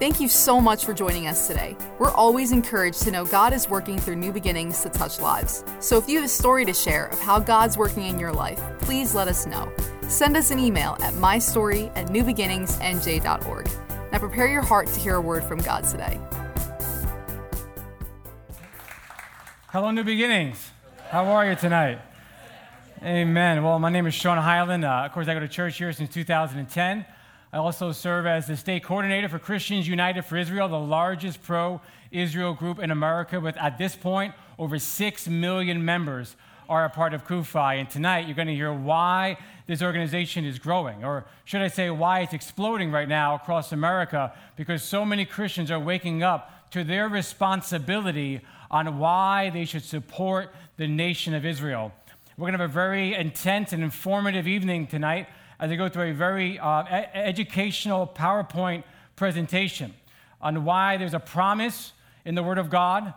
Thank you so much for joining us today. We're always encouraged to know God is working through New Beginnings to touch lives. So if you have a story to share of how God's working in your life, please let us know. Send us an email at mystory@newbeginningsnj.org. Now prepare your heart to hear a word from God today. Hello, New Beginnings. How are you tonight? Amen. Well, my name is Sean Hyland. Of course, I go to church here since 2010. I also serve as the state coordinator for Christians United for Israel, the largest pro-Israel group in America, with, at this point, over 6 million members are a part of KUFI. And tonight, you're going to hear why this organization is growing, or should I say why it's exploding right now across America, because so many Christians are waking up to their responsibility on why they should support the nation of Israel. We're going to have a very intense and informative evening tonight as I go through a very educational PowerPoint presentation on why there's a promise in the Word of God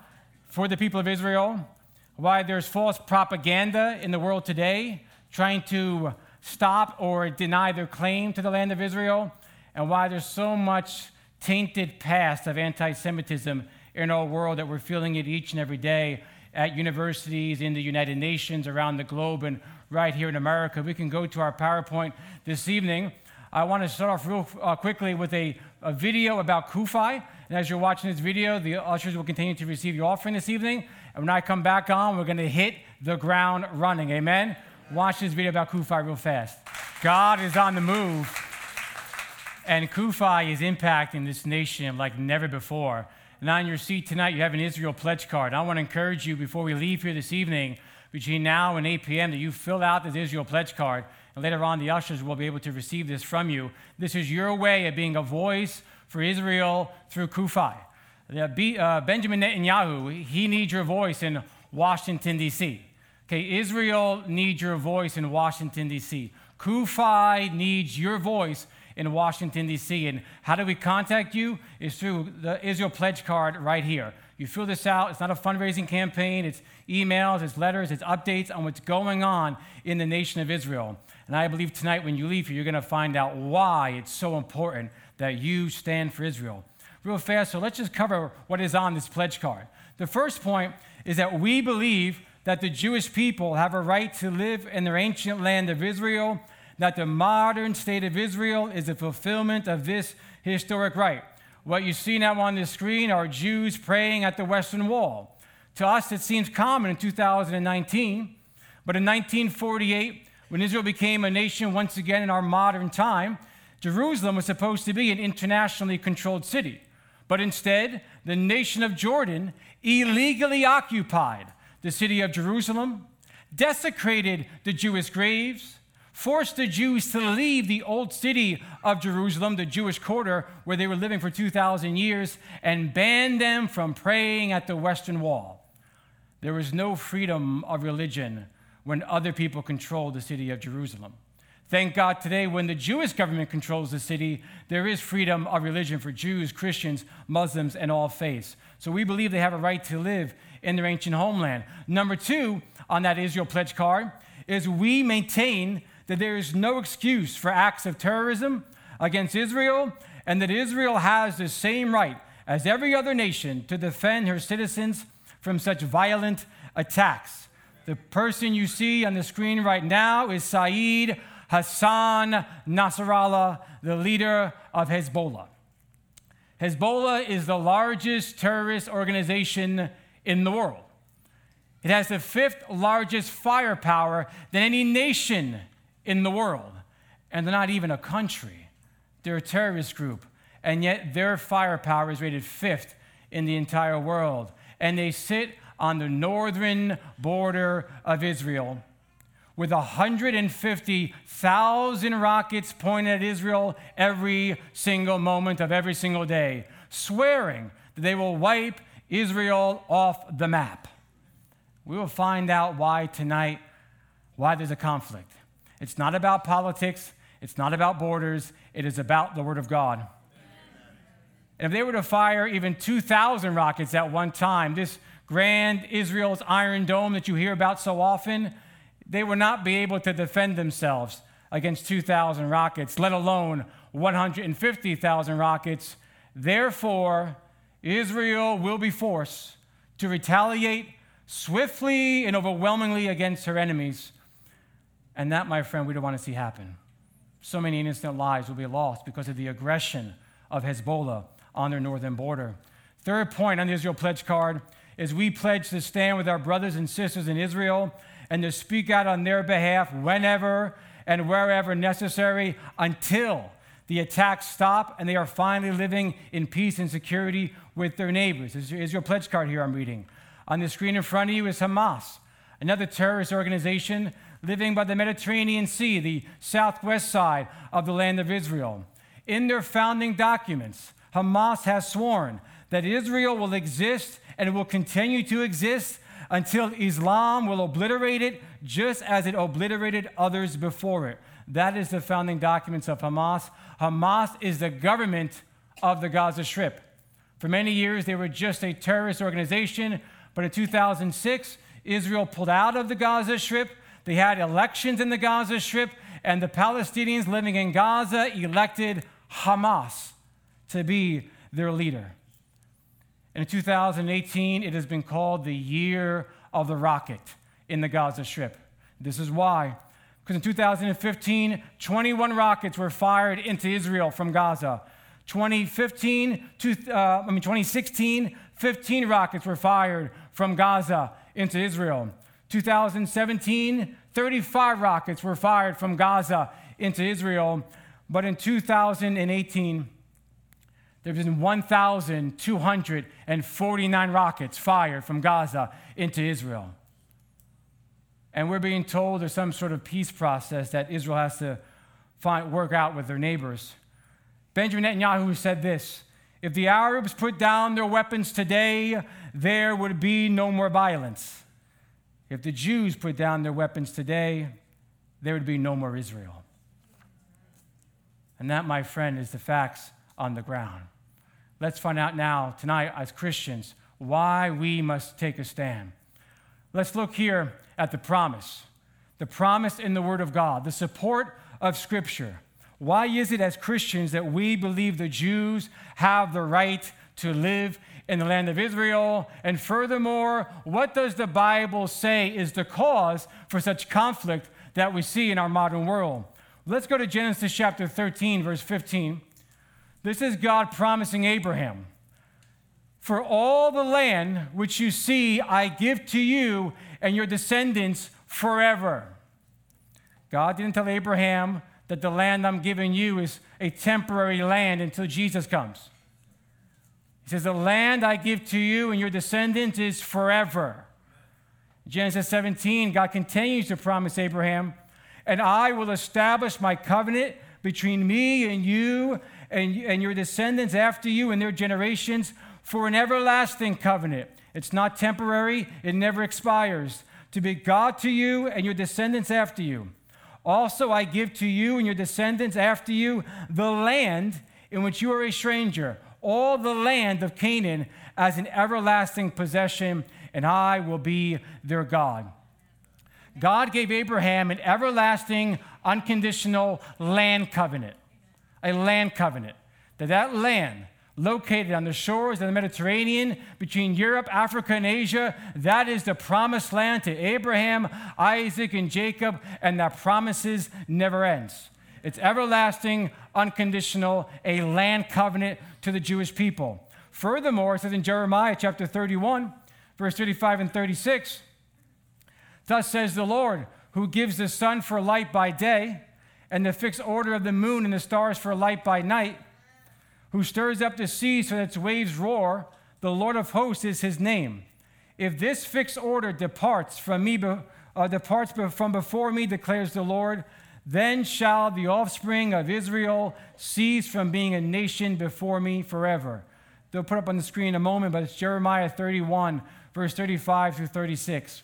for the people of Israel, why there's false propaganda in the world today trying to stop or deny their claim to the land of Israel, and why there's so much tainted past of anti-Semitism in our world that we're feeling it each and every day at universities, in the United Nations, around the globe, and right here in America. We can go to our PowerPoint this evening. I want to start off real quickly with a video about KUFI. And as you're watching this video, the ushers will continue to receive your offering this evening. And when I come back on, we're going to hit the ground running. Amen? Watch this video about KUFI real fast. God is on the move, and KUFI is impacting this nation like never before. And on your seat tonight, you have an Israel pledge card. I want to encourage you before we leave here this evening, between now and 8 p.m., that you fill out this Israel pledge card. And later on, the ushers will be able to receive this from you. This is your way of being a voice for Israel through KUFI. Benjamin Netanyahu, he needs your voice in Washington, D.C. Okay, Israel needs your voice in Washington, D.C. KUFI needs your voice in Washington, D.C. And how do we contact you? It's through the Israel Pledge card right here. You fill this out. It's not a fundraising campaign. It's emails, it's letters, it's updates on what's going on in the nation of Israel. And I believe tonight when you leave here, you're going to find out why it's so important that you stand for Israel. Real fast, so let's just cover what is on this pledge card. The first point is that we believe that the Jewish people have a right to live in their ancient land of Israel, that the modern state of Israel is a fulfillment of this historic right. What you see now on the screen are Jews praying at the Western Wall. To us, it seems common in 2019, but in 1948, when Israel became a nation once again in our modern time, Jerusalem was supposed to be an internationally controlled city. But instead, the nation of Jordan illegally occupied the city of Jerusalem, desecrated the Jewish graves, forced the Jews to leave the old city of Jerusalem, the Jewish quarter where they were living for 2,000 years, and banned them from praying at the Western Wall. There was no freedom of religion when other people controlled the city of Jerusalem. Thank God today, when the Jewish government controls the city, there is freedom of religion for Jews, Christians, Muslims, and all faiths. So we believe they have a right to live in their ancient homeland. Number two on that Israel pledge card is we maintain that there is no excuse for acts of terrorism against Israel, and that Israel has the same right as every other nation to defend her citizens from such violent attacks. The person you see on the screen right now is Saeed Hassan Nasrallah, the leader of Hezbollah. Hezbollah is the largest terrorist organization in the world. It has the fifth largest firepower than any nation in the world, and they're not even a country. They're a terrorist group, and yet their firepower is rated fifth in the entire world, and they sit on the northern border of Israel with 150,000 rockets pointed at Israel every single moment of every single day, swearing that they will wipe Israel off the map. We will find out why tonight, why there's a conflict. It's not about politics. It's not about borders. It is about the Word of God. Amen. And if they were to fire even 2,000 rockets at one time, this grand Israel's Iron Dome that you hear about so often, they would not be able to defend themselves against 2,000 rockets, let alone 150,000 rockets Therefore, Israel will be forced to retaliate swiftly and overwhelmingly against her enemies. And that, my friend, we don't want to see happen. So many innocent lives will be lost because of the aggression of Hezbollah on their northern border. Third point on the Israel pledge card is we pledge to stand with our brothers and sisters in Israel and to speak out on their behalf whenever and wherever necessary until the attacks stop and they are finally living in peace and security with their neighbors. This is your pledge card here I'm reading. On the screen in front of you is Hamas, another terrorist organization living by the Mediterranean Sea, the southwest side of the land of Israel. In their founding documents, Hamas has sworn that Israel will exist and will continue to exist until Islam will obliterate it, just as it obliterated others before it. That is the founding documents of Hamas. Hamas is the government of the Gaza Strip. For many years, they were just a terrorist organization, but in 2006, Israel pulled out of the Gaza Strip. They had elections in the Gaza Strip, and the Palestinians living in Gaza elected Hamas to be their leader. In 2018, it has been called the Year of the Rocket in the Gaza Strip. This is why, because in 2015, 21 rockets were fired into Israel from Gaza. 2016, 15 rockets were fired from Gaza into Israel. 2017, 35 rockets were fired from Gaza into Israel. But in 2018, there have been 1,249 rockets fired from Gaza into Israel. And we're being told there's some sort of peace process that Israel has to work out with their neighbors. Benjamin Netanyahu said this: if the Arabs put down their weapons today, there would be no more violence. If the Jews put down their weapons today, there would be no more Israel. And that, my friend, is the facts on the ground. Let's find out now, tonight, as Christians, why we must take a stand. Let's look here at the promise in the Word of God, the support of Scripture. Why is it as Christians that we believe the Jews have the right to live in the land of Israel? And furthermore, what does the Bible say is the cause for such conflict that we see in our modern world? Let's go to Genesis chapter 13, verse 15. This is God promising Abraham, "For all the land which you see, I give to you and your descendants forever." God didn't tell Abraham that the land I'm giving you is a temporary land until Jesus comes. He says, "The land I give to you and your descendants is forever." Genesis 17, God continues to promise Abraham, "And I will establish my covenant between me and you and your descendants after you and their generations for an everlasting covenant." It's not temporary. It never expires. "To be God to you and your descendants after you. Also, I give to you and your descendants after you the land in which you are a stranger, all the land of Canaan, as an everlasting possession, and I will be their God." God gave Abraham an everlasting, unconditional land covenant, a land covenant, that land located on the shores of the Mediterranean, between Europe, Africa, and Asia, that is the promised land to Abraham, Isaac, and Jacob, and that promises never ends. It's everlasting, unconditional, a land covenant to the Jewish people. Furthermore, it says in Jeremiah chapter 31, verse 35 and 36, "Thus says the Lord, who gives the sun for light by day, and the fixed order of the moon and the stars for light by night, who stirs up the sea so that its waves roar, the Lord of hosts is his name. If this fixed order departs from before me, declares the Lord, then shall the offspring of Israel cease from being a nation before me forever." They'll put up on the screen in a moment, but it's Jeremiah 31, verse 35 through 36.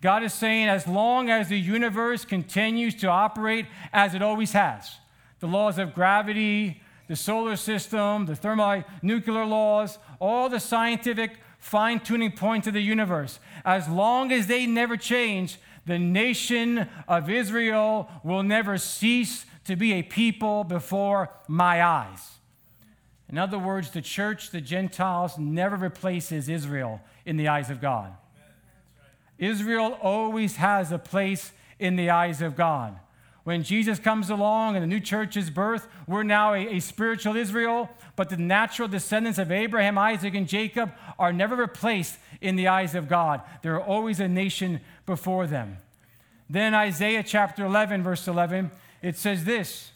God is saying, as long as the universe continues to operate as it always has, the laws of gravity, the solar system, the thermonuclear laws, all the scientific fine-tuning points of the universe, as long as they never change, the nation of Israel will never cease to be a people before my eyes. In other words, the church, the Gentiles, never replaces Israel in the eyes of God. Israel always has a place in the eyes of God. When Jesus comes along and the new church is birthed, we're now a spiritual Israel, but the natural descendants of Abraham, Isaac, and Jacob are never replaced in the eyes of God. They're always a nation before them. Then Isaiah chapter 11, verse 11, it says this,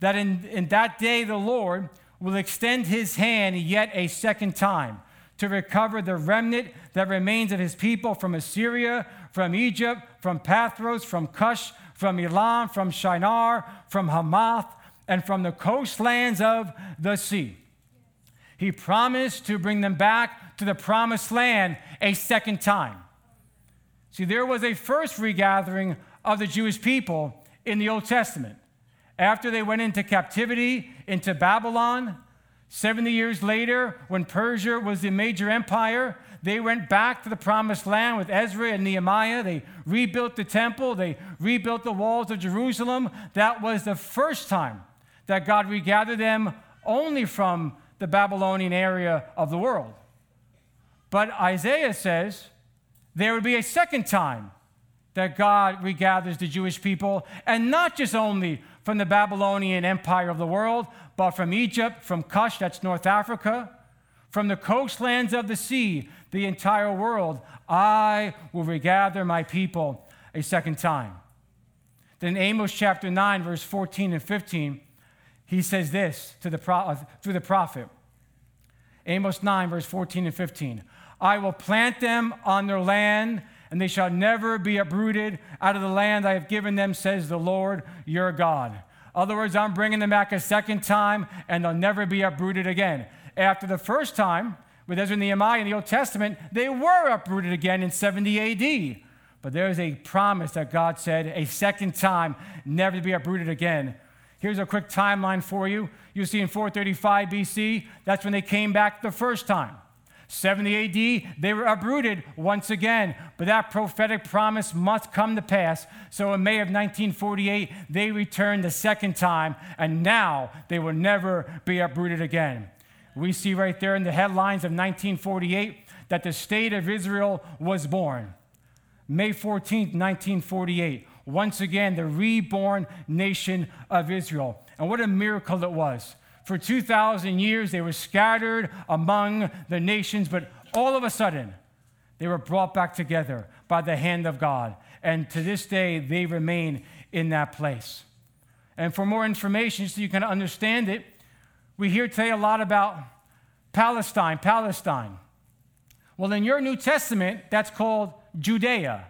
that in that day the Lord will extend his hand yet a second time to recover the remnant that remains of his people from Assyria, from Egypt, from Pathros, from Cush, from Elam, from Shinar, from Hamath, and from the coastlands of the sea. He promised to bring them back to the promised land a second time. See, there was a first regathering of the Jewish people in the Old Testament. After they went into captivity, into Babylon, 70 years later, when Persia was the major empire, they went back to the promised land with Ezra and Nehemiah. They rebuilt the temple. They rebuilt the walls of Jerusalem. That was the first time that God regathered them only from the Babylonian area of the world. But Isaiah says there would be a second time that God regathers the Jewish people, and not just only from the Babylonian empire of the world, but from Egypt, from Cush, that's North Africa, from the coastlands of the sea, the entire world. I will regather my people a second time. Then Amos chapter 9, verse 14 and 15, he says this to through the prophet. Amos 9, verse 14 and 15. I will plant them on their land, and they shall never be uprooted out of the land I have given them, says the Lord your God. In other words, I'm bringing them back a second time, and they'll never be uprooted again. After the first time, with Ezra and Nehemiah in the Old Testament, they were uprooted again in 70 AD. But there's a promise that God said a second time, never to be uprooted again. Here's a quick timeline for you. You'll see in 435 BC, that's when they came back the first time. 70 AD, they were uprooted once again, but that prophetic promise must come to pass. So in May of 1948, they returned the second time, and now they will never be uprooted again. We see right there in the headlines of 1948 that the state of Israel was born. May 14th, 1948, once again, the reborn nation of Israel. And what a miracle it was. For 2,000 years, they were scattered among the nations, but all of a sudden, they were brought back together by the hand of God. And to this day, they remain in that place. And for more information, so you can understand it, we hear today a lot about Palestine. Well, in your New Testament, that's called Judea,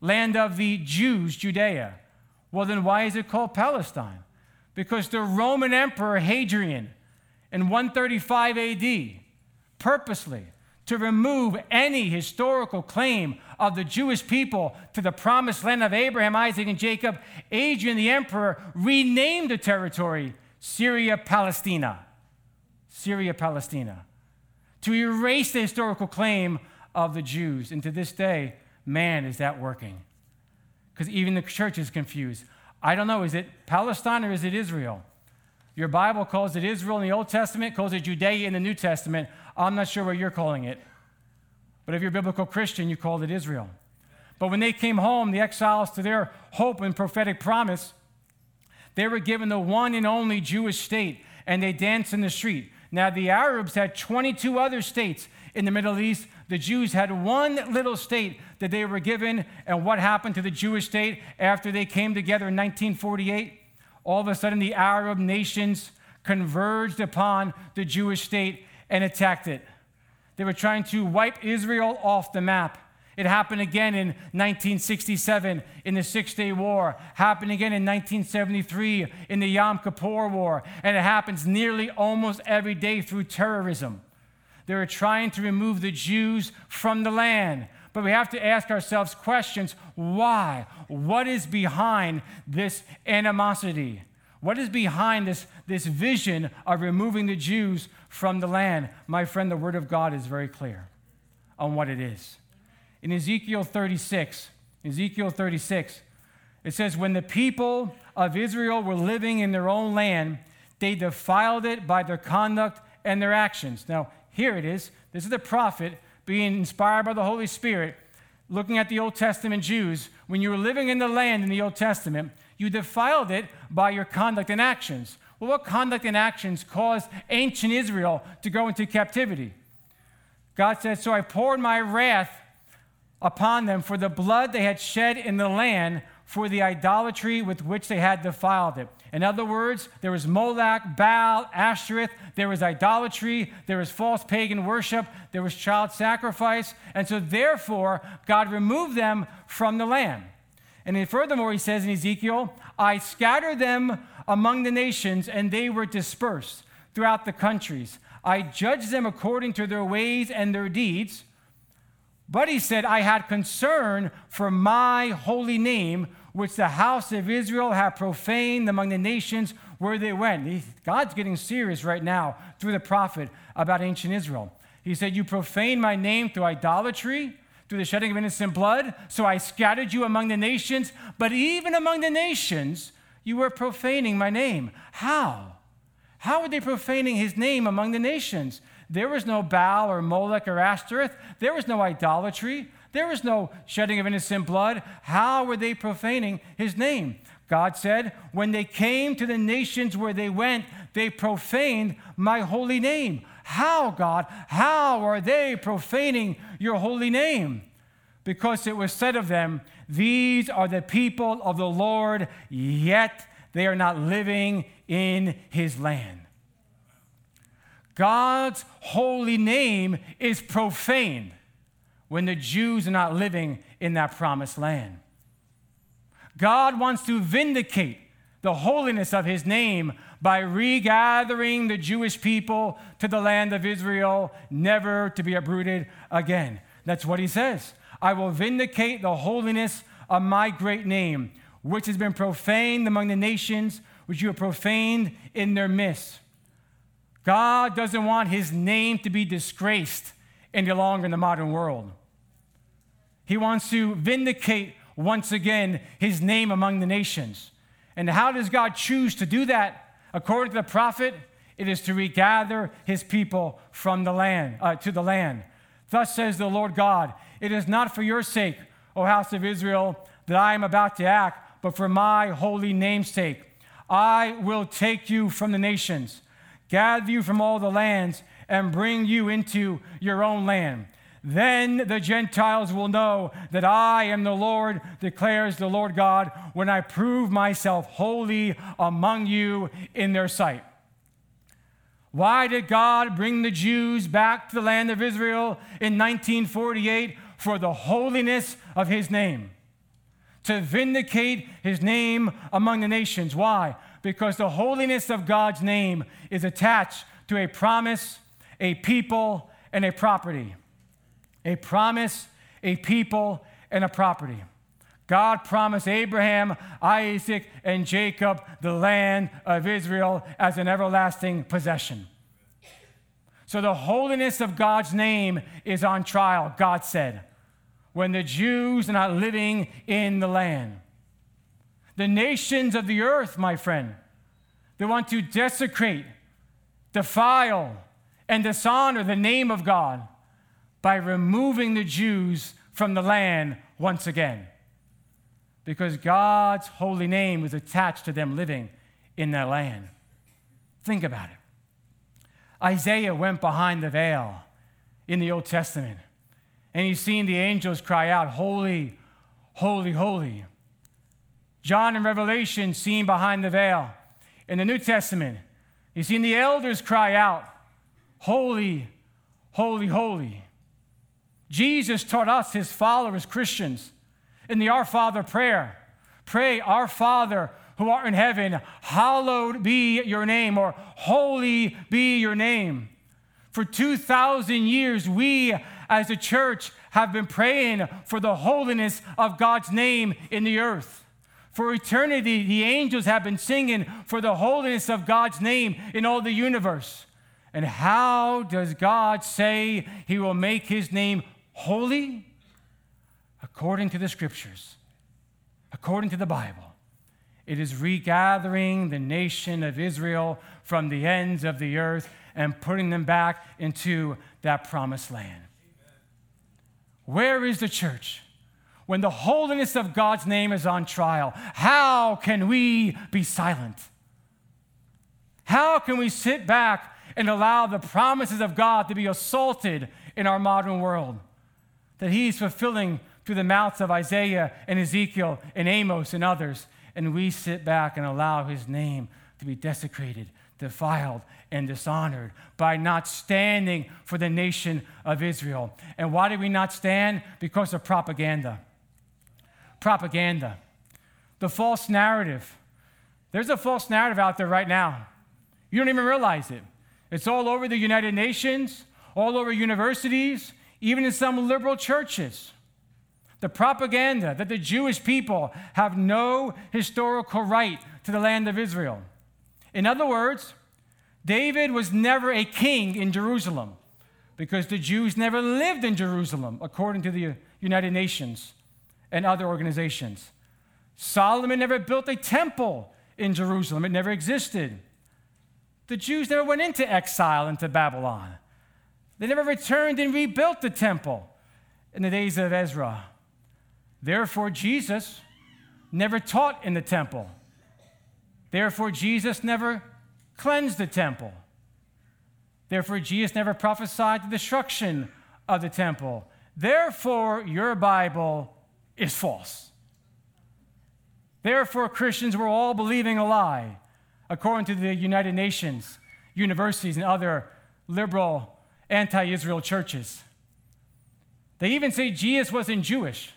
land of the Jews, Judea. Well, then why is it called Palestine? Because the Roman Emperor Hadrian in 135 AD purposely to remove any historical claim of the Jewish people to the promised land of Abraham, Isaac, and Jacob, Hadrian the Emperor renamed the territory Syria, Palestina, to erase the historical claim of the Jews. And to this day, man, is that working? Because even the church is confused. I don't know, is it Palestine or is it Israel? Your Bible calls it Israel in the Old Testament, calls it Judea in the New Testament. I'm not sure what you're calling it. But if you're a biblical Christian, you called it Israel. But when they came home, the exiles, to their hope and prophetic promise, they were given the one and only Jewish state, and they danced in the street. Now, the Arabs had 22 other states in the Middle East. The Jews had one little state that they were given, and what happened to the Jewish state after they came together in 1948? All of a sudden, the Arab nations converged upon the Jewish state and attacked it. They were trying to wipe Israel off the map. It happened again in 1967 in the Six-Day War, happened again in 1973 in the Yom Kippur War, and it happens nearly almost every day through terrorism. They were trying to remove the Jews from the land, but we have to ask ourselves questions. Why? What is behind this animosity? What is behind this vision of removing the Jews from the land? My friend, the Word of God is very clear on what it is. In Ezekiel 36, it says, when the people of Israel were living in their own land, They defiled it by their conduct and their actions. Now, here it is. This is the prophet being inspired by the Holy Spirit, looking at the Old Testament Jews. When you were living in the land in the Old Testament, you defiled it by your conduct and actions. Well, what conduct and actions caused ancient Israel to go into captivity? God said, so I poured my wrath upon them for the blood they had shed in the land, for the idolatry with which they had defiled it. In other words, there was Moloch, Baal, Ashtoreth, there was idolatry, there was false pagan worship, there was child sacrifice, and so therefore, God removed them from the land. And then furthermore, he says in Ezekiel, I scattered them among the nations, and they were dispersed throughout the countries. I judged them according to their ways and their deeds. But he said, I had concern for my holy name, which the house of Israel have profaned among the nations where they went. God's getting serious right now through the prophet about ancient Israel. He said, you profaned my name through idolatry, through the shedding of innocent blood, so I scattered you among the nations. But even among the nations, you were profaning my name. How? How were they profaning his name among the nations? There was no Baal or Molech or Ashtoreth. There was no idolatry. There was no shedding of innocent blood. How were they profaning his name? God said, when they came to the nations where they went, they profaned my holy name. How, God? How are they profaning your holy name? Because it was said of them, these are the people of the Lord, yet they are not living in his land. God's holy name is profaned when the Jews are not living in that promised land. God wants to vindicate the holiness of his name by regathering the Jewish people to the land of Israel, never to be uprooted again. That's what he says. I will vindicate the holiness of my great name, which has been profaned among the nations, which you have profaned in their midst. God doesn't want his name to be disgraced any longer in the modern world. He wants to vindicate once again his name among the nations. And how does God choose to do that? According to the prophet, it is to regather his people from the land to the land. Thus says the Lord God, it is not for your sake, O house of Israel, that I am about to act, but for my holy name's sake. I will take you from the nations, gather you from all the lands, and bring you into your own land. Then the Gentiles will know that I am the Lord, declares the Lord God, when I prove myself holy among you in their sight. Why did God bring the Jews back to the land of Israel in 1948? For the holiness of his name, to vindicate his name among the nations. Why? Because the holiness of God's name is attached to a promise, a people, and a property. A promise, a people, and a property. God promised Abraham, Isaac, and Jacob the land of Israel as an everlasting possession. So the holiness of God's name is on trial, God said, when the Jews are not living in the land. The nations of the earth, my friend, they want to desecrate, defile, and dishonor the name of God by removing the Jews from the land once again, because God's holy name was attached to them living in that land. Think about it. Isaiah went behind the veil in the Old Testament, and he's seen the angels cry out, holy, holy, holy. John in Revelation seen behind the veil. In the New Testament, he's seen the elders cry out, holy, holy, holy. Jesus taught us, his followers, Christians, in the Our Father prayer, pray, Our Father who art in heaven, hallowed be your name, or holy be your name. For 2,000 years, we as a church have been praying for the holiness of God's name in the earth. For eternity, the angels have been singing for the holiness of God's name in all the universe. And how does God say he will make his name holy? According to the scriptures, according to the Bible. It is regathering the nation of Israel from the ends of the earth and putting them back into that promised land. Amen. Where is the church? When the holiness of God's name is on trial, how can we be silent? How can we sit back and allow the promises of God to be assaulted in our modern world that he's fulfilling through the mouths of Isaiah and Ezekiel and Amos and others, and we sit back and allow his name to be desecrated, defiled, and dishonored by not standing for the nation of Israel? And why did we not stand? Because of propaganda. Propaganda. The false narrative. There's a false narrative out there right now. You don't even realize it. It's all over the United Nations, all over universities, even in some liberal churches. The propaganda that the Jewish people have no historical right to the land of Israel. In other words, David was never a king in Jerusalem because the Jews never lived in Jerusalem, according to the United Nations and other organizations. Solomon never built a temple in Jerusalem. It never existed. The Jews never went into exile into Babylon. They never returned and rebuilt the temple in the days of Ezra. Therefore, Jesus never taught in the temple. Therefore, Jesus never cleansed the temple. Therefore, Jesus never prophesied the destruction of the temple. Therefore, your Bible is false. Therefore, Christians were all believing a lie, according to the United Nations, universities, and other liberal, anti-Israel churches. They even say Jesus wasn't Jewish.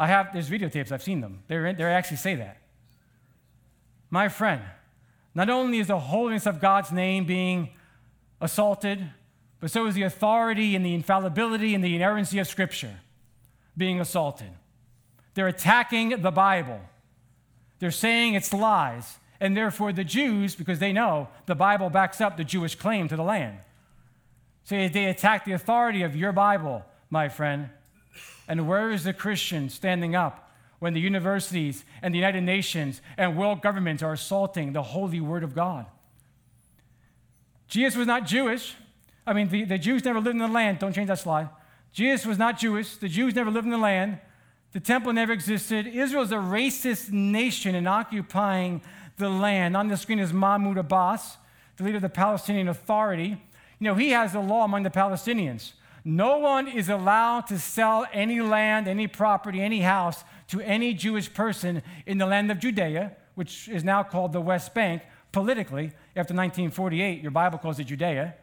There's videotapes, I've seen them. They actually say that. My friend, not only is the holiness of God's name being assaulted, but so is the authority and the infallibility and the inerrancy of Scripture being assaulted. They're attacking the Bible. They're saying it's lies, and therefore the Jews, because they know the Bible backs up the Jewish claim to the land. So they attack the authority of your Bible, my friend. And where is the Christian standing up when the universities and the United Nations and world governments are assaulting the holy word of God? Jesus was not Jewish. The Jews never lived in the land. Don't change that slide. Jesus was not Jewish. The Jews never lived in the land. The temple never existed. Israel is a racist nation in occupying the land. On the screen is Mahmoud Abbas, the leader of the Palestinian Authority. He has a law among the Palestinians. No one is allowed to sell any land, any property, any house to any Jewish person in the land of Judea, which is now called the West Bank, politically. After 1948, your Bible calls it Judea.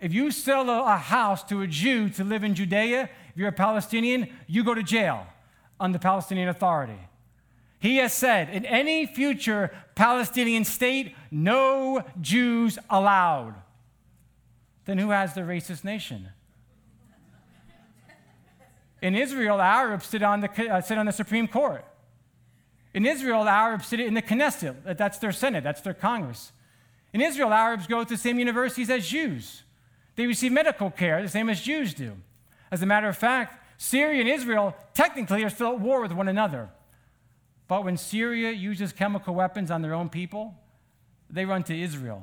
If you sell a house to a Jew to live in Judea, if you're a Palestinian, you go to jail under Palestinian Authority. He has said, in any future Palestinian state, no Jews allowed. Then who has the racist nation? In Israel, Arabs sit on the Supreme Court. In Israel, Arabs sit in the Knesset. That's their Senate. That's their Congress. In Israel, Arabs go to the same universities as Jews. They receive medical care the same as Jews do. As a matter of fact, Syria and Israel technically are still at war with one another. But when Syria uses chemical weapons on their own people, they run to Israel,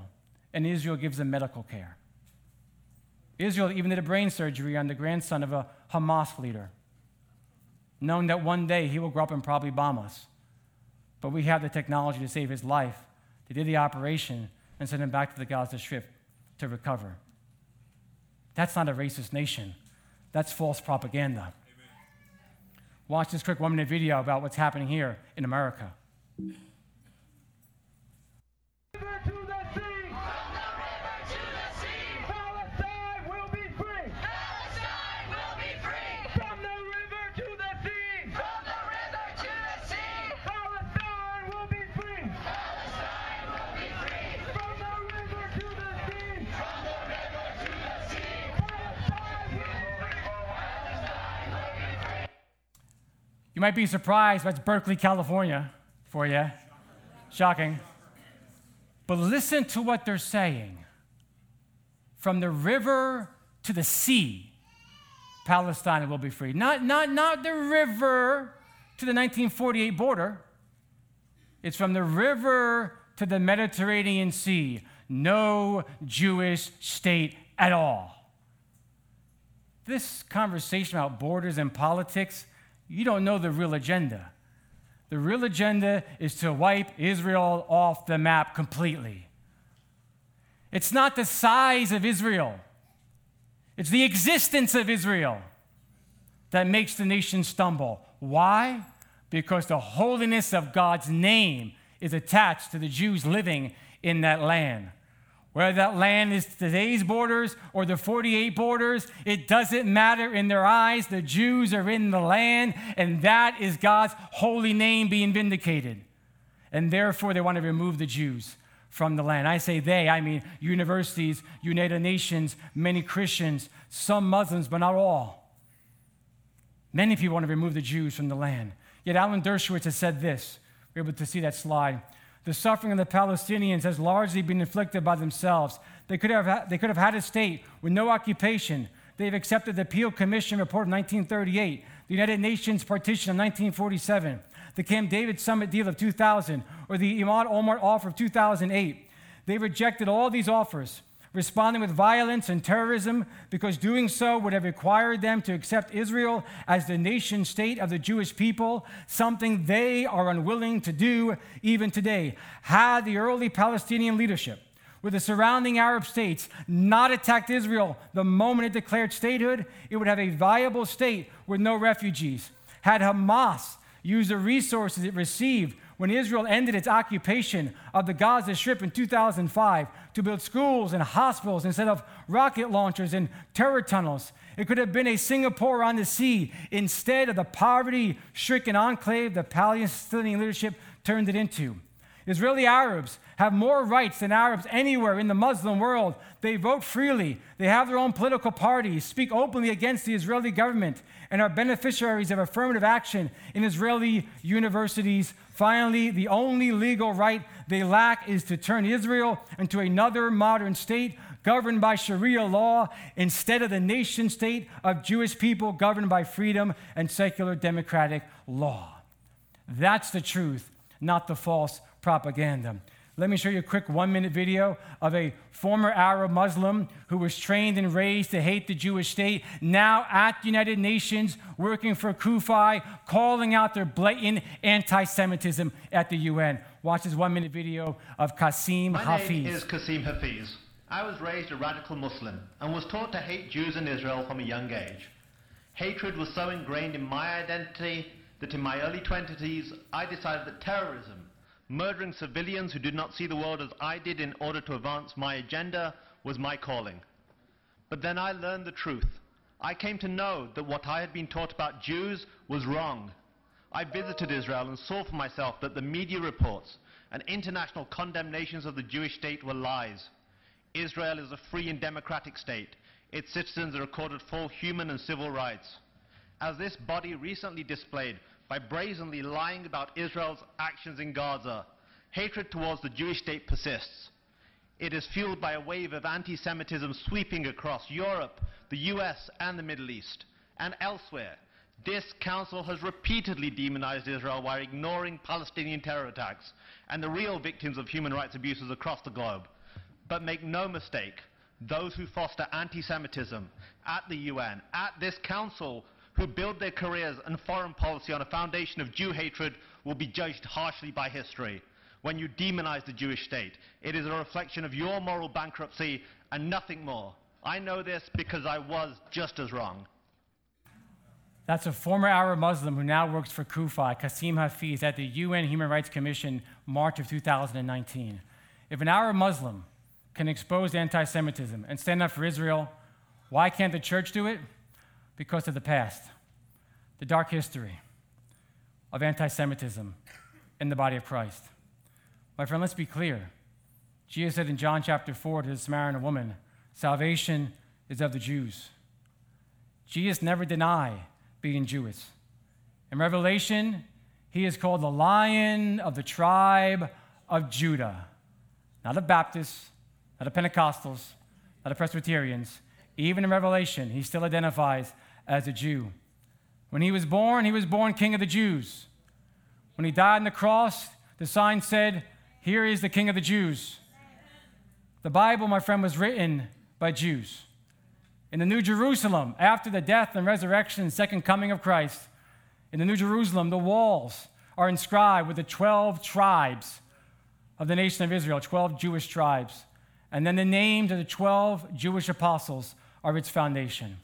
and Israel gives them medical care. Israel even did a brain surgery on the grandson of a Hamas leader, knowing that one day he will grow up and probably bomb us. But we have the technology to save his life. They did the operation and sent him back to the Gaza Strip to recover. That's not a racist nation. That's false propaganda. Amen. Watch this quick 1-minute video about what's happening here in America. You might be surprised, that's Berkeley, California for you. Shocking. But listen to what they're saying. From the river to the sea, Palestine will be free. Not the river to the 1948 border. It's from the river to the Mediterranean Sea. No Jewish state at all. This conversation about borders and politics, you don't know the real agenda. The real agenda is to wipe Israel off the map completely. It's not the size of Israel. It's the existence of Israel that makes the nation stumble. Why? Because the holiness of God's name is attached to the Jews living in that land. Whether that land is today's borders or the 48 borders, it doesn't matter in their eyes. The Jews are in the land, and that is God's holy name being vindicated. And therefore, they want to remove the Jews from the land. I say they, I mean universities, United Nations, many Christians, some Muslims, but not all. Many people want to remove the Jews from the land. Yet Alan Dershowitz has said this. We're able to see that slide. The suffering of the Palestinians has largely been inflicted by themselves. They could have had a state with no occupation. They've accepted the Peel Commission report of 1938, the United Nations partition of 1947, the Camp David Summit deal of 2000, or the Imad Omar offer of 2008. They rejected all these offers, responding with violence and terrorism, because doing so would have required them to accept Israel as the nation state of the Jewish people, something they are unwilling to do even today. Had the early Palestinian leadership, with the surrounding Arab states, not attacked Israel the moment it declared statehood, it would have a viable state with no refugees. Had Hamas used the resources it received when Israel ended its occupation of the Gaza Strip in 2005 to build schools and hospitals instead of rocket launchers and terror tunnels, it could have been a Singapore on the sea. Instead of the poverty-stricken enclave the Palestinian leadership turned it into. Israeli Arabs have more rights than Arabs anywhere in the Muslim world. They vote freely. They have their own political parties, speak openly against the Israeli government, and are beneficiaries of affirmative action in Israeli universities. Finally, the only legal right they lack is to turn Israel into another modern state governed by Sharia law instead of the nation state of Jewish people governed by freedom and secular democratic law. That's the truth, not the false propaganda. Let me show you a quick 1-minute video of a former Arab Muslim who was trained and raised to hate the Jewish state, now at the United Nations, working for Kufai, calling out their blatant anti-Semitism at the UN. Watch this 1-minute video of Qasim Hafiz. My name is Qasim Hafiz. I was raised a radical Muslim and was taught to hate Jews in Israel from a young age. Hatred was so ingrained in my identity that in my early 20s, I decided that terrorism, murdering civilians who did not see the world as I did in order to advance my agenda, was my calling. But then I learned the truth. I came to know that what I had been taught about Jews was wrong. I visited Israel and saw for myself that the media reports and international condemnations of the Jewish state were lies. Israel is a free and democratic state. Its citizens are accorded full human and civil rights. As this body recently displayed, by brazenly lying about Israel's actions in Gaza, hatred towards the Jewish state persists. It is fueled by a wave of anti-Semitism sweeping across Europe, the US, and the Middle East, and elsewhere. This council has repeatedly demonized Israel while ignoring Palestinian terror attacks and the real victims of human rights abuses across the globe. But make no mistake, those who foster anti-Semitism at the UN, at this council, who build their careers and foreign policy on a foundation of Jew hatred will be judged harshly by history. When you demonize the Jewish state, it is a reflection of your moral bankruptcy and nothing more. I know this because I was just as wrong. That's a former Arab Muslim who now works for Kufai, Qasim Hafiz, at the UN Human Rights Commission, March of 2019. If an Arab Muslim can expose anti-Semitism and stand up for Israel, why can't the church do it? Because of the past, the dark history of anti-Semitism in the body of Christ. My friend, let's be clear. Jesus said in John chapter 4 to the Samaritan woman, salvation is of the Jews. Jesus never denied being Jewish. In Revelation, he is called the Lion of the tribe of Judah. Not of Baptists, not of Pentecostals, not of Presbyterians. Even in Revelation, he still identifies as a Jew. When he was born King of the Jews. When he died on the cross, the sign said, "Here is the King of the Jews." The Bible, my friend, was written by Jews. In the New Jerusalem, after the death and resurrection and second coming of Christ, in the New Jerusalem, the walls are inscribed with the 12 tribes of the nation of Israel, 12 Jewish tribes. And then the names of the 12 Jewish apostles are its foundation.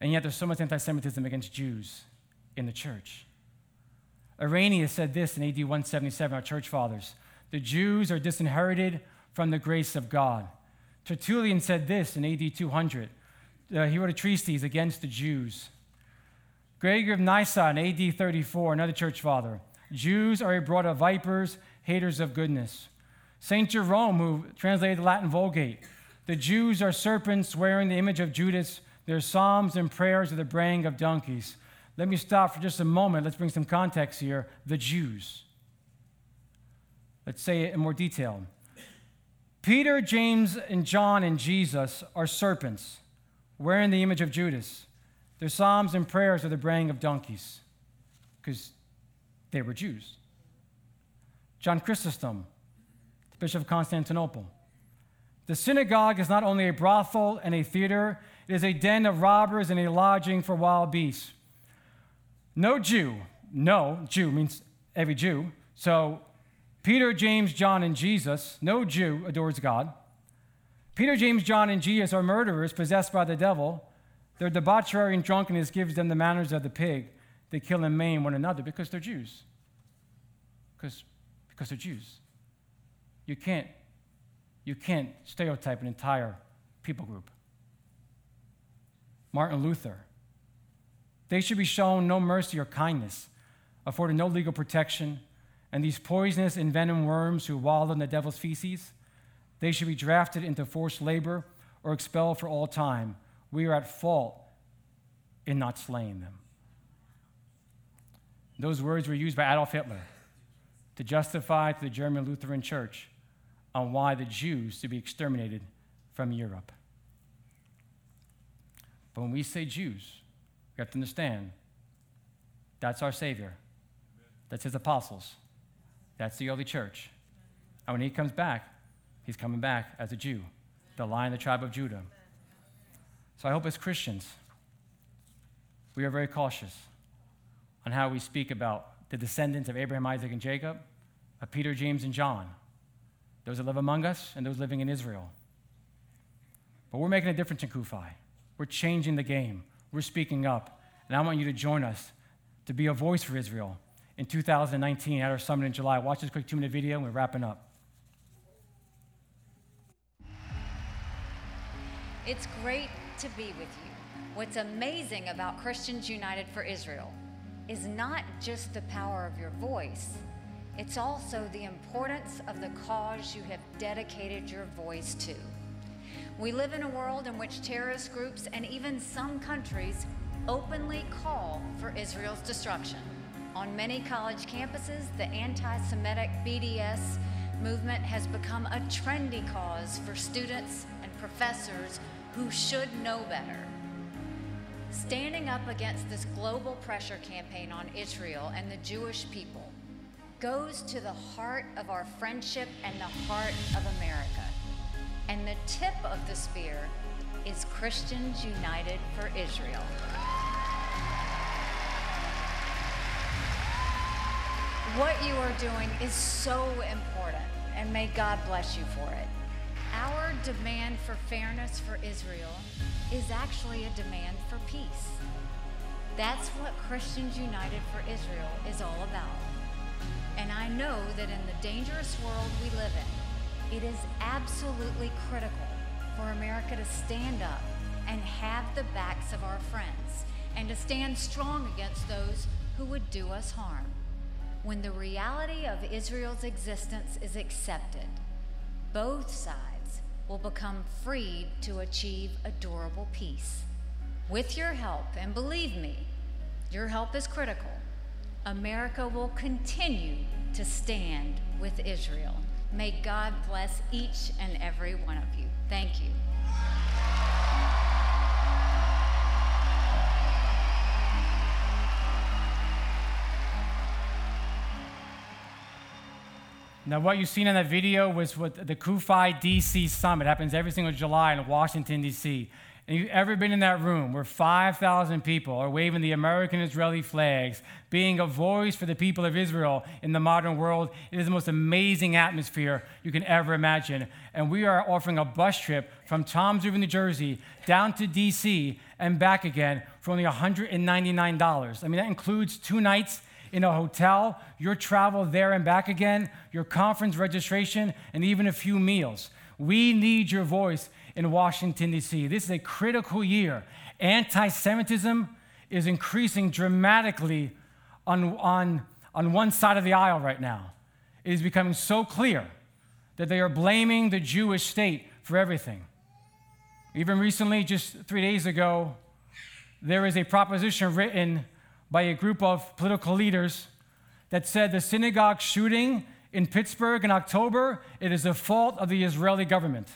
And yet there's so much anti-Semitism against Jews in the church. Irenaeus said this in AD 177, our church fathers, "The Jews are disinherited from the grace of God." Tertullian said this in AD 200. He wrote a treatise against the Jews. Gregory of Nyssa in AD 34, another church father, "Jews are a brood of vipers, haters of goodness." St. Jerome, who translated the Latin Vulgate, "The Jews are serpents wearing the image of Judas. Their psalms and prayers are the braying of donkeys." Let me stop for just a moment. Let's bring some context here. The Jews. Let's say it in more detail. Peter, James, and John and Jesus are serpents wearing the image of Judas. Their psalms and prayers are the braying of donkeys because they were Jews. John Chrysostom, Bishop of Constantinople. "The synagogue is not only a brothel and a theater, it is a den of robbers and a lodging for wild beasts." No Jew means every Jew. So Peter, James, John, and Jesus, no Jew adores God. Peter, James, John, and Jesus are murderers possessed by the devil. Their debauchery and drunkenness gives them the manners of the pig. They kill and maim one another because they're Jews. Because they're Jews. You can't stereotype an entire people group. Martin Luther. They should be shown no mercy or kindness, afforded no legal protection, and these poisonous and envenomed worms who wallow in the devil's feces, they should be drafted into forced labor or expelled for all time. We are at fault in not slaying them. Those words were used by Adolf Hitler to justify to the German Lutheran Church on why the Jews should be exterminated from Europe. But when we say Jews, we have to understand that's our Savior. That's his apostles. That's the early church. And when he comes back, he's coming back as a Jew, the Lion of the tribe of Judah. So I hope as Christians, we are very cautious on how we speak about the descendants of Abraham, Isaac, and Jacob, of Peter, James, and John, those that live among us and those living in Israel. But we're making a difference in Kufi. We're changing the game. We're speaking up, and I want you to join us to be a voice for Israel in 2019 at our summit in July. Watch this quick 2-minute video, and we're wrapping up. It's great to be with you. What's amazing about Christians United for Israel is not just the power of your voice, it's also the importance of the cause you have dedicated your voice to. We live in a world in which terrorist groups and even some countries openly call for Israel's destruction. On many college campuses, the anti-Semitic BDS movement has become a trendy cause for students and professors who should know better. Standing up against this global pressure campaign on Israel and the Jewish people goes to the heart of our friendship and the heart of America. And the tip of the spear is Christians United for Israel. What you are doing is so important, and may God bless you for it. Our demand for fairness for Israel is actually a demand for peace. That's what Christians United for Israel is all about. And I know that in the dangerous world we live in, it is absolutely critical for America to stand up and have the backs of our friends and to stand strong against those who would do us harm. When the reality of Israel's existence is accepted, both sides will become freed to achieve adorable peace. With your help, and believe me, your help is critical, America will continue to stand with Israel. May God bless each and every one of you. Thank you. Now, what you've seen in that video was what the Kufi D.C. Summit happens every single July in Washington, D.C. And you've ever been in that room where 5,000 people are waving the American-Israeli flags, being a voice for the people of Israel in the modern world, it is the most amazing atmosphere you can ever imagine. And we are offering a bus trip from Tom's River, New Jersey, down to D.C. and back again for only $199. I mean, that includes 2 nights in a hotel, your travel there and back again, your conference registration, and even a few meals. We need your voice in Washington, D.C. This is a critical year. Anti-Semitism is increasing dramatically on one side of the aisle right now. It is becoming so clear that they are blaming the Jewish state for everything. Even recently, just 3 days ago, there is a proposition written by a group of political leaders that said the synagogue shooting in Pittsburgh in October, it is the fault of the Israeli government.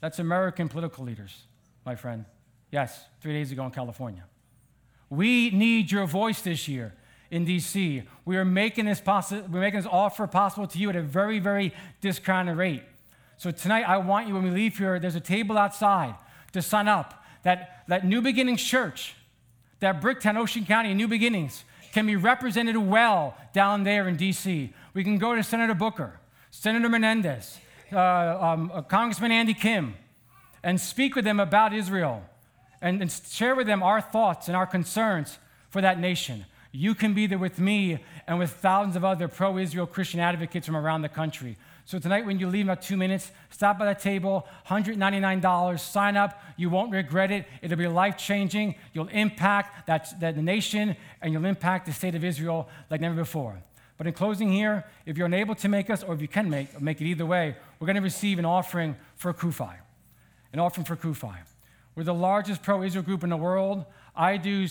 That's American political leaders, my friend. Yes, 3 days ago in California. We need your voice this year in D.C. We are making this offer possible to you at a very, very discounted rate. So tonight, I want you, when we leave here, there's a table outside to sign up. That New Beginnings Church, that Bricktown, Ocean County, New Beginnings, can be represented well down there in D.C. We can go to Senator Booker, Senator Menendez, Congressman Andy Kim, and speak with them about Israel and share with them our thoughts and our concerns for that nation. You can be there with me and with thousands of other pro-Israel Christian advocates from around the country. So tonight when you leave in about 2 minutes, stop by the table, $199, sign up. You won't regret it. It'll be life-changing. You'll impact that nation, and you'll impact the state of Israel like never before. But in closing here, if you're unable to make us, or if you can make it either way, we're going to receive an offering for Kufi, We're the largest pro-Israel group in the world. I do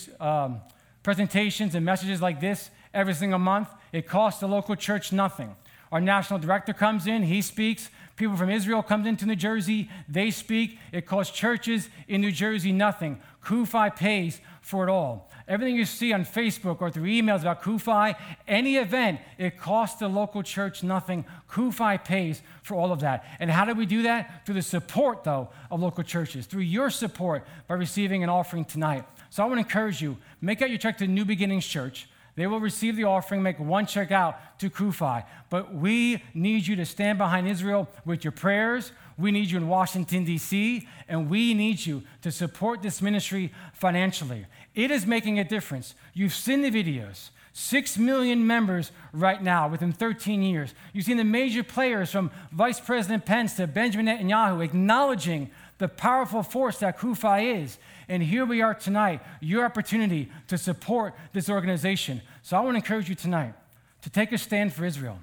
presentations and messages like this every single month. It costs the local church nothing. Our national director comes in, he speaks. People from Israel come into New Jersey, they speak. It costs churches in New Jersey nothing. Kufi pays for it all. Everything you see on Facebook or through emails about Kufi, any event, it costs the local church nothing. Kufi pays for all of that. And how do we do that? Through the support, though, of local churches, through your support by receiving an offering tonight. So I want to encourage you, make out your check to New Beginnings Church. They will receive the offering, make one check out to Kufi. But we need you to stand behind Israel with your prayers. We need you in Washington, D.C., and we need you to support this ministry financially. It is making a difference. You've seen the videos. 6 million members right now within 13 years. You've seen the major players from Vice President Pence to Benjamin Netanyahu acknowledging the powerful force that Kufi is. And here we are tonight, your opportunity to support this organization. So I want to encourage you tonight to take a stand for Israel,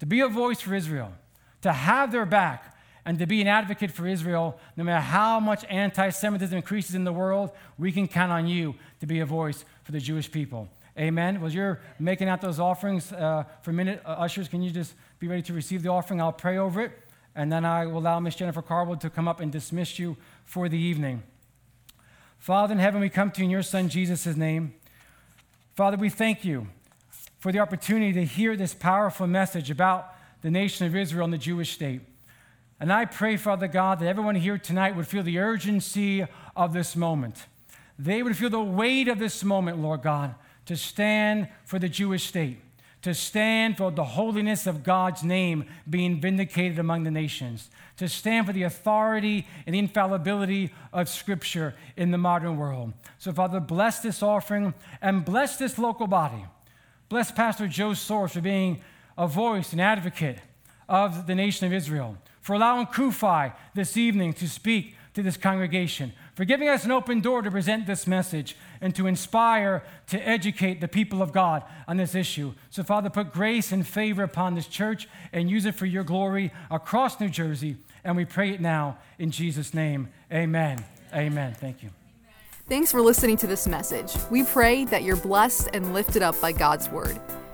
to be a voice for Israel, to have their back, and to be an advocate for Israel. No matter how much anti-Semitism increases in the world, we can count on you to be a voice for the Jewish people. Amen. Well, you're making out those offerings for a minute. Ushers, can you just be ready to receive the offering? I'll pray over it. And then I will allow Miss Jennifer Carwell to come up and dismiss you for the evening. Father in heaven, we come to you in your Son, Jesus' name. Father, we thank you for the opportunity to hear this powerful message about the nation of Israel and the Jewish state. And I pray, Father God, that everyone here tonight would feel the urgency of this moment. They would feel the weight of this moment, Lord God, to stand for the Jewish state, to stand for the holiness of God's name being vindicated among the nations, to stand for the authority and infallibility of Scripture in the modern world. So, Father, bless this offering and bless this local body. Bless Pastor Joe Sore for being a voice and advocate of the nation of Israel, for allowing Kufi this evening to speak to this congregation, for giving us an open door to present this message and to inspire, to educate the people of God on this issue. So, Father, put grace and favor upon this church and use it for your glory across New Jersey. And we pray it now in Jesus' name. Amen. Amen. Thank you. Thanks for listening to this message. We pray that you're blessed and lifted up by God's word.